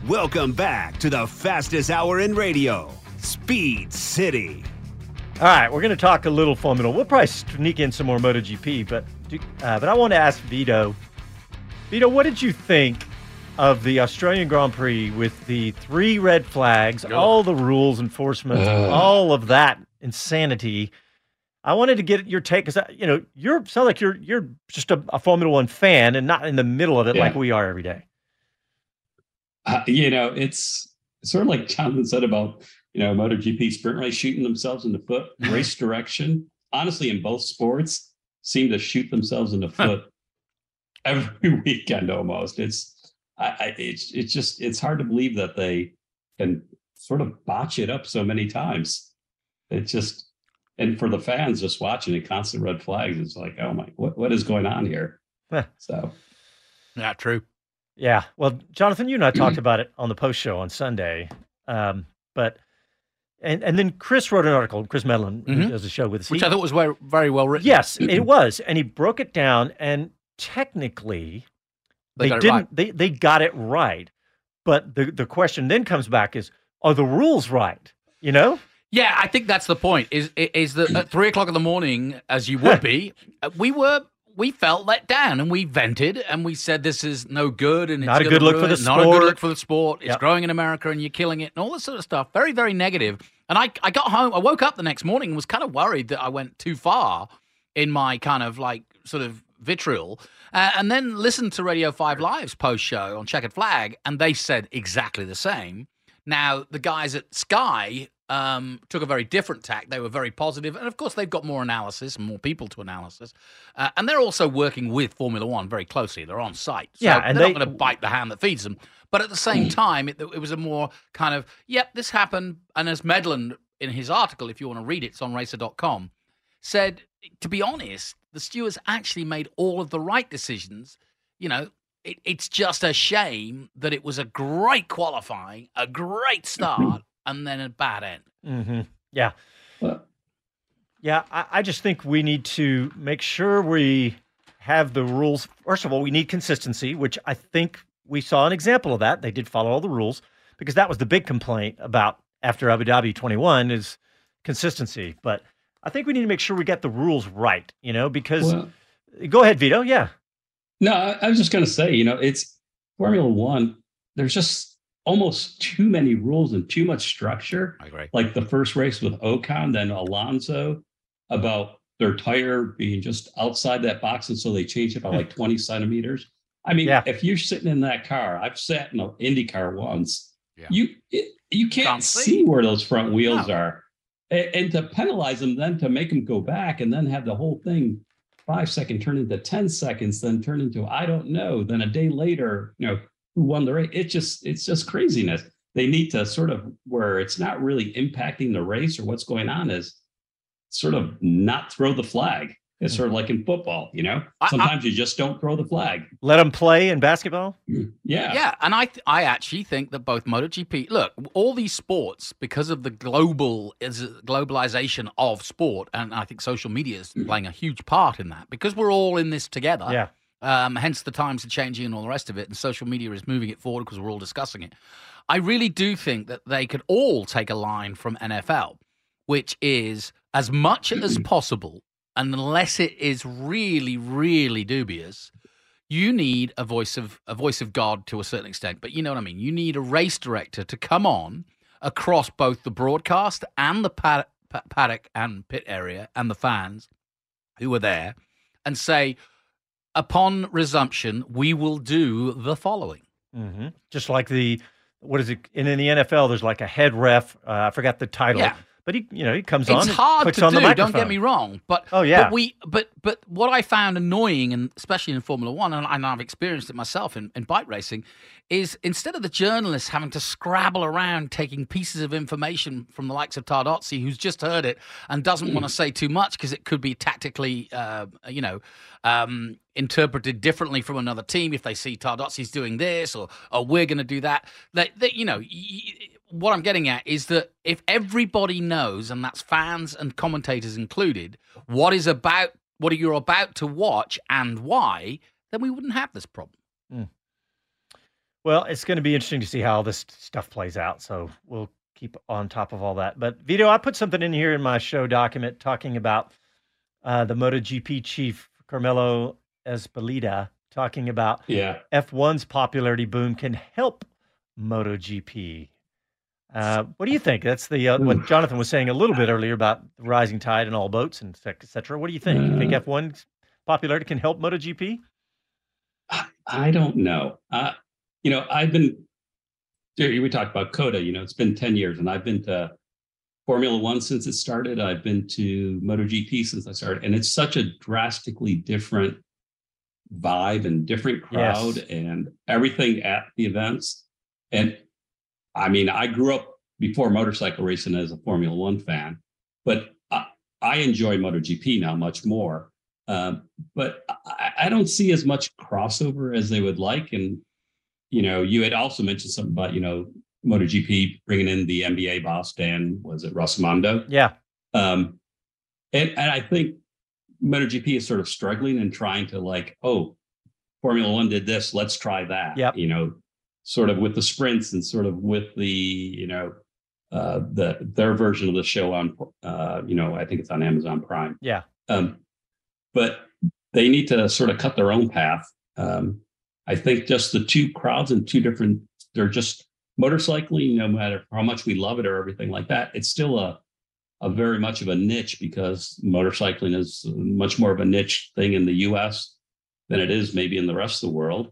Welcome back to the fastest hour in radio, Speed City. All right, we're going to talk a little Formula. We'll probably sneak in some more MotoGP, but I want to ask Vito. Vito, what did you think of the Australian Grand Prix with the 3 red flags, all the rules enforcement, all of that insanity? I wanted to get your take because you sound like you're just a Formula One fan and not in the middle of it like we are every day. It's sort of like Jonathan said about. MotoGP sprint race shooting themselves in the foot. Race direction, honestly, in both sports, seem to shoot themselves in the foot every weekend almost. It's hard to believe that they can sort of botch it up so many times. It's just, and for the fans just watching it, constant red flags. It's like, oh my, what is going on here? So, not true. Yeah. Well, Jonathan, you and I talked about it on the post show on Sunday, And then Chris wrote an article, Chris Medlin, who does a show with us. Which I thought was very well written. Yes, it was. And he broke it down, and technically, they got it right. But the question then comes back is, are the rules right? You know? Yeah, I think that's the point. Is that at 3 o'clock in the morning, as you would be, we felt let down, and we vented, and we said this is no good, and it's not a good look for the sport. Not a good look for the sport. It's growing in America, and you're killing it, and all this sort of stuff. Very, very negative. And I got home. I woke up the next morning and was kind of worried that I went too far in my kind of like sort of vitriol. And then listened to Radio 5 Live's post show on Checkered Flag, and they said exactly the same. Now the guys at Sky took a very different tack. They were very positive. And, of course, they've got more analysis and more people to analysis. And they're also working with Formula One very closely. They're on site. So yeah, and they're not going to bite the hand that feeds them. But at the same time, it was a more kind of, this happened. And as Medlin, in his article, if you want to read it, it's on racer.com, said, to be honest, the stewards actually made all of the right decisions. It's just a shame that it was a great qualifying, a great start, and then a bad end. Mm-hmm. Yeah. Yeah, I just think we need to make sure we have the rules. First of all, we need consistency, which I think we saw an example of that. They did follow all the rules because that was the big complaint about after Abu Dhabi 21 is consistency. But I think we need to make sure we get the rules right, because go ahead, Vito. Yeah. No, I was just going to say, it's Formula One. There's just almost too many rules and too much structure. I agree. Like the first race with Ocon, then Alonso, about their tire being just outside that box. And so they changed it by like 20 centimeters. I mean, if you're sitting in that car, I've sat in an Indy car once, you can't see where those front wheels are. And to penalize them, then to make them go back and then have the whole thing 5 seconds turn into 10 seconds, then turn into, I don't know, then a day later, who won the race. It's just craziness. They need to sort of, where it's not really impacting the race or what's going on, is sort of not throw the flag. It's sort of like in football, sometimes you just don't throw the flag. Let them play in basketball. Yeah. Yeah. And I actually think that both MotoGP, look, all these sports, because of the globalization of sport. And I think social media is playing a huge part in that because we're all in this together. Yeah. Hence the times are changing and all the rest of it, and social media is moving it forward because we're all discussing it. I really do think that they could all take a line from NFL, which is as much as possible, unless it is really, really dubious, you need a voice of God to a certain extent. But you know what I mean? You need a race director to come on across both the broadcast and the paddock and pit area and the fans who are there and say, upon resumption, we will do the following. Mm-hmm. Just like in the NFL, there's like a head ref. I forgot the title, but he comes on. It's hard to do. Don't get me wrong, but but what I found annoying, and especially in Formula One, and I've experienced it myself in bike racing, is instead of the journalists having to scrabble around taking pieces of information from the likes of Tardozzi, who's just heard it and doesn't want to say too much because it could be tactically, interpreted differently from another team if they see Tardozzi's doing this or we're going to do that. What I'm getting at is that if everybody knows, and that's fans and commentators included, what you're about to watch and why, then we wouldn't have this problem. Mm. Well, it's going to be interesting to see how all this stuff plays out. So we'll keep on top of all that. But Vito, I put something in here in my show document talking about the MotoGP chief, Carmelo Ezpeleta, talking about F1's popularity boom can help MotoGP. What do you think? That's the what Jonathan was saying a little bit earlier about the rising tide in all boats and et cetera. What do you think? You think F1's popularity can help MotoGP? I don't know. You know, I've been, we talked about COTA, you know, it's been 10 years and I've been to Formula One since it started. I've been to MotoGP since I started. And it's such a drastically different vibe and different crowd and everything at the events. And I mean, I grew up before motorcycle racing as a Formula One fan, but I enjoy MotoGP now much more. But I don't see as much crossover as they would like. And, you know, you had also mentioned something about, you know, MotoGP bringing in the NBA boss, Dan, was it Rossomondo? Yeah. And I think MotoGP is sort of struggling and trying to like, oh, Formula One did this, let's try that. Yep. You know, sort of with the sprints and sort of with the, you know, their version of the show on, you know, I think it's on Amazon Prime. Yeah. But they need to sort of cut their own path. I think just the two crowds and two different, they're just motorcycling, no matter how much we love it or everything like that. It's still a very much of a niche because motorcycling is much more of a niche thing in the US than it is maybe in the rest of the world.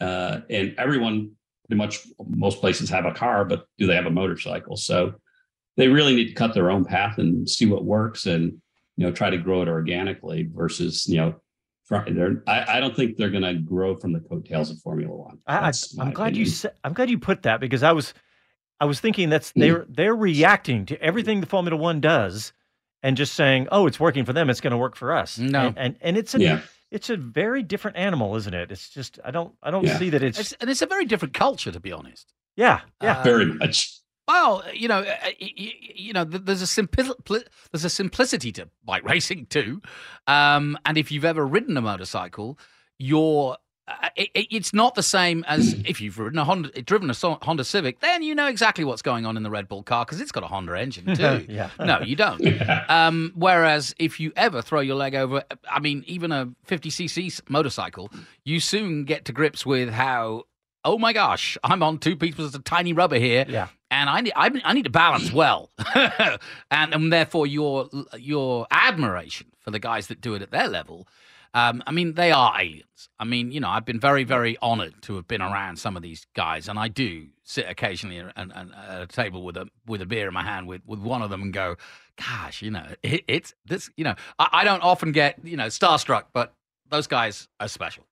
And everyone, pretty much most places have a car, but do they have a motorcycle? So they really need to cut their own path and see what works and, you know, try to grow it organically versus, you know, I don't think they're going to grow from the coattails of Formula One. I'm glad you put that because I was thinking that's they're reacting to everything the Formula One does and just saying, oh, it's working for them, it's going to work for us. No, and it's a very different animal, isn't it? It's just I don't see that it's a very different culture, to be honest. Yeah, very much. Well, you know, there's a simplicity to bike racing too, and if you've ever ridden a motorcycle, it's not the same as if you've driven a Honda Civic. Then you know exactly what's going on in the Red Bull car because it's got a Honda engine too. No, you don't. Whereas if you ever throw your leg over, I mean, even a 50cc motorcycle, you soon get to grips with how. Oh my gosh, I'm on two pieces of tiny rubber here, and I need to balance well, and therefore your admiration for the guys that do it at their level. I mean, they are aliens. I mean, you know, I've been very, very honoured to have been around some of these guys, and I do sit occasionally and at a table with a beer in my hand with one of them and go, gosh, you know, it's this. You know, I don't often get, you know, starstruck, but those guys are special.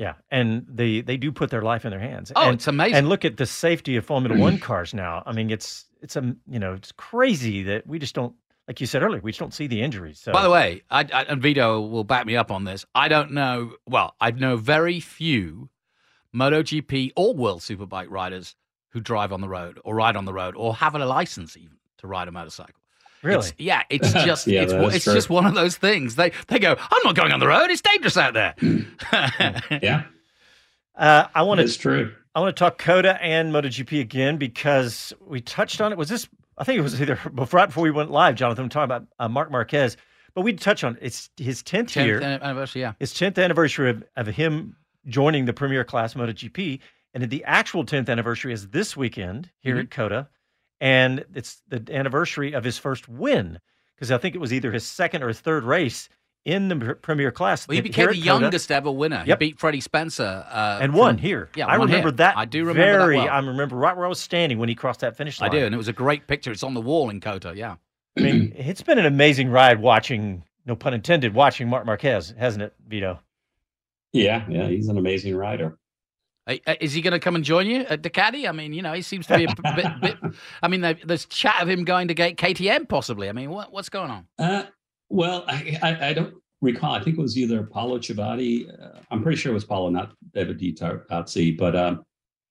Yeah, and they do put their life in their hands. Oh, it's amazing! And look at the safety of Formula One cars now. I mean, it's crazy that we just don't, like you said earlier, we just don't see the injuries. So. By the way, I and Vito will back me up on this. I don't know. Well, I know very few MotoGP or World Superbike riders who drive on the road or ride on the road or have a license even to ride a motorcycle. Really? It's just it's just one of those things. They go, I'm not going on the road. It's dangerous out there. Yeah. It's true. I want to talk COTA and MotoGP again because we touched on it. Was this? I think it was either before we went live, Jonathan. I'm talking about Marc Marquez, but we touched on it. It's his 10th year anniversary. Yeah, his 10th anniversary of him joining the Premier Class MotoGP, and the actual 10th anniversary is this weekend here at COTA. And it's the anniversary of his first win, because I think it was either his second or his third race in the Premier Class. Well, he became the youngest ever winner. Yep. He beat Freddie Spencer. And won here. Yeah, I remember that. I do remember that well. I remember right where I was standing when he crossed that finish line. I do, and it was a great picture. It's on the wall in COTA, yeah. I mean, it's been an amazing ride watching, no pun intended, watching Marc Marquez, hasn't it, Vito? Yeah, he's an amazing rider. Is he going to come and join you at Ducati? I mean, you know, he seems to be a bit I mean, there's chat of him going to KTM possibly. I mean, what's going on? Well, I don't recall. I think it was either Paolo Ciabatti. I'm pretty sure it was Paolo, not Davide Tardozzi, but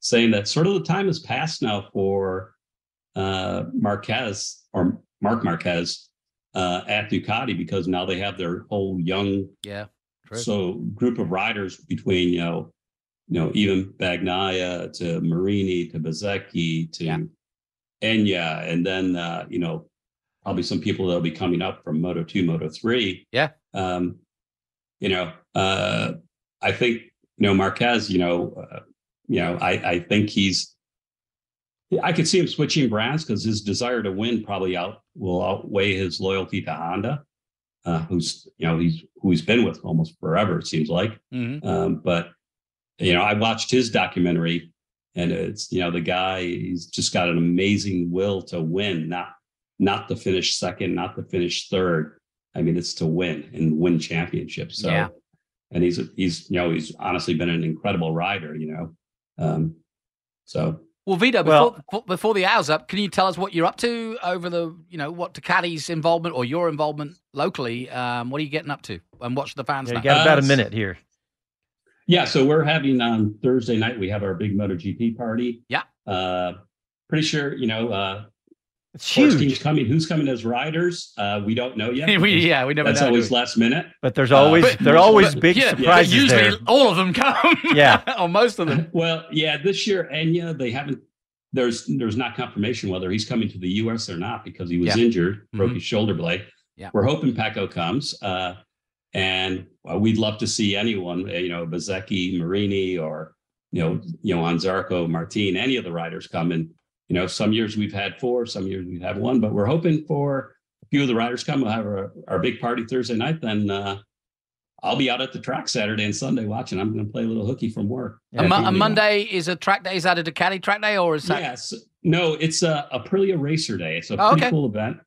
saying that sort of the time has passed now for Marquez or Marc Marquez at Ducati because now they have their whole young True. So group of riders between, even Bagnaia to Marini to Bezzecchi to Enea, and then, probably some people that'll be coming up from Moto 2, Moto 3. Yeah. I think, Marquez, I think I could see him switching brands because his desire to win probably will outweigh his loyalty to Honda, who he's been with almost forever, it seems like. Mm-hmm. But I watched his documentary, and it's, the guy, he's just got an amazing will to win, not to finish second, not to finish third. I mean, it's to win and win championships. So, and he's honestly been an incredible rider, Well, Vito, before the hour's up, can you tell us what you're up to over the, what Ducati's involvement or your involvement locally? What are you getting up to? And watch the fans. You got about a minute here. Yeah, so we're having on Thursday night, we have our big MotoGP party. Yeah. Pretty sure, it's huge. Teams coming. Who's coming as riders? We don't know yet. We never know. That's always last minute. But there's always big surprises. Usually all of them come. Yeah. Or most of them. Well, yeah, this year, Enea, they haven't, there's not confirmation whether he's coming to the US or not because he was injured, broke his shoulder blade. Yeah. We're hoping Paco comes. And we'd love to see anyone, Bezzecchi, Marini, or, Anzarco, Martin, any of the riders come. And, some years we've had four, some years we've had one, but we're hoping for a few of the riders come. We'll have our big party Thursday night. Then I'll be out at the track Saturday and Sunday watching. I'm going to play a little hooky from work. Yeah, Monday is a track day. Is that a Ducati track day or is that? Yes. No, it's a Aprilia Racer Day. It's a pretty cool event.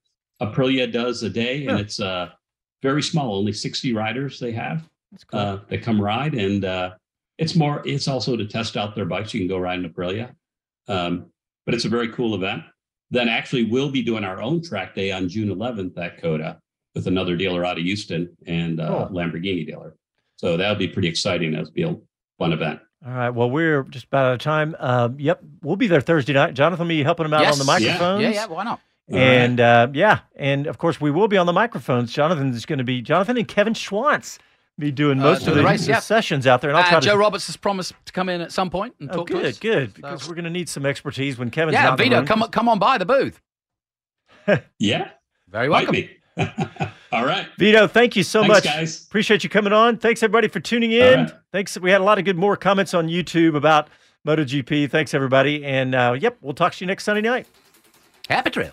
Aprilia does a day and it's very small, only 60 riders they have. That's cool. That come ride, and it's also to test out their bikes. You can go ride in Aprilia, but it's a very cool event. Then actually we'll be doing our own track day on June 11th at Coda with another dealer out of Houston and Lamborghini dealer. So that'll be pretty exciting. That'll be a fun event. All right. Well, we're just about out of time. We'll be there Thursday night. Jonathan, will you helping him out on the microphones? Yeah. Why not? And, and of course we will be on the microphones. Jonathan and Kevin Schwantz be doing most of the race, sessions out there. And I'll try Joe Roberts has promised to come in at some point and talk to us. Good, because we're going to need some expertise when Kevin's out there. Yeah, Vito, come on by the booth. Yeah. Very welcome. All right. Vito, thank you so much. Guys. Appreciate you coming on. Thanks, everybody, for tuning in. Right. Thanks. We had a lot of more comments on YouTube about MotoGP. Thanks, everybody. And, we'll talk to you next Sunday night. Happy trail.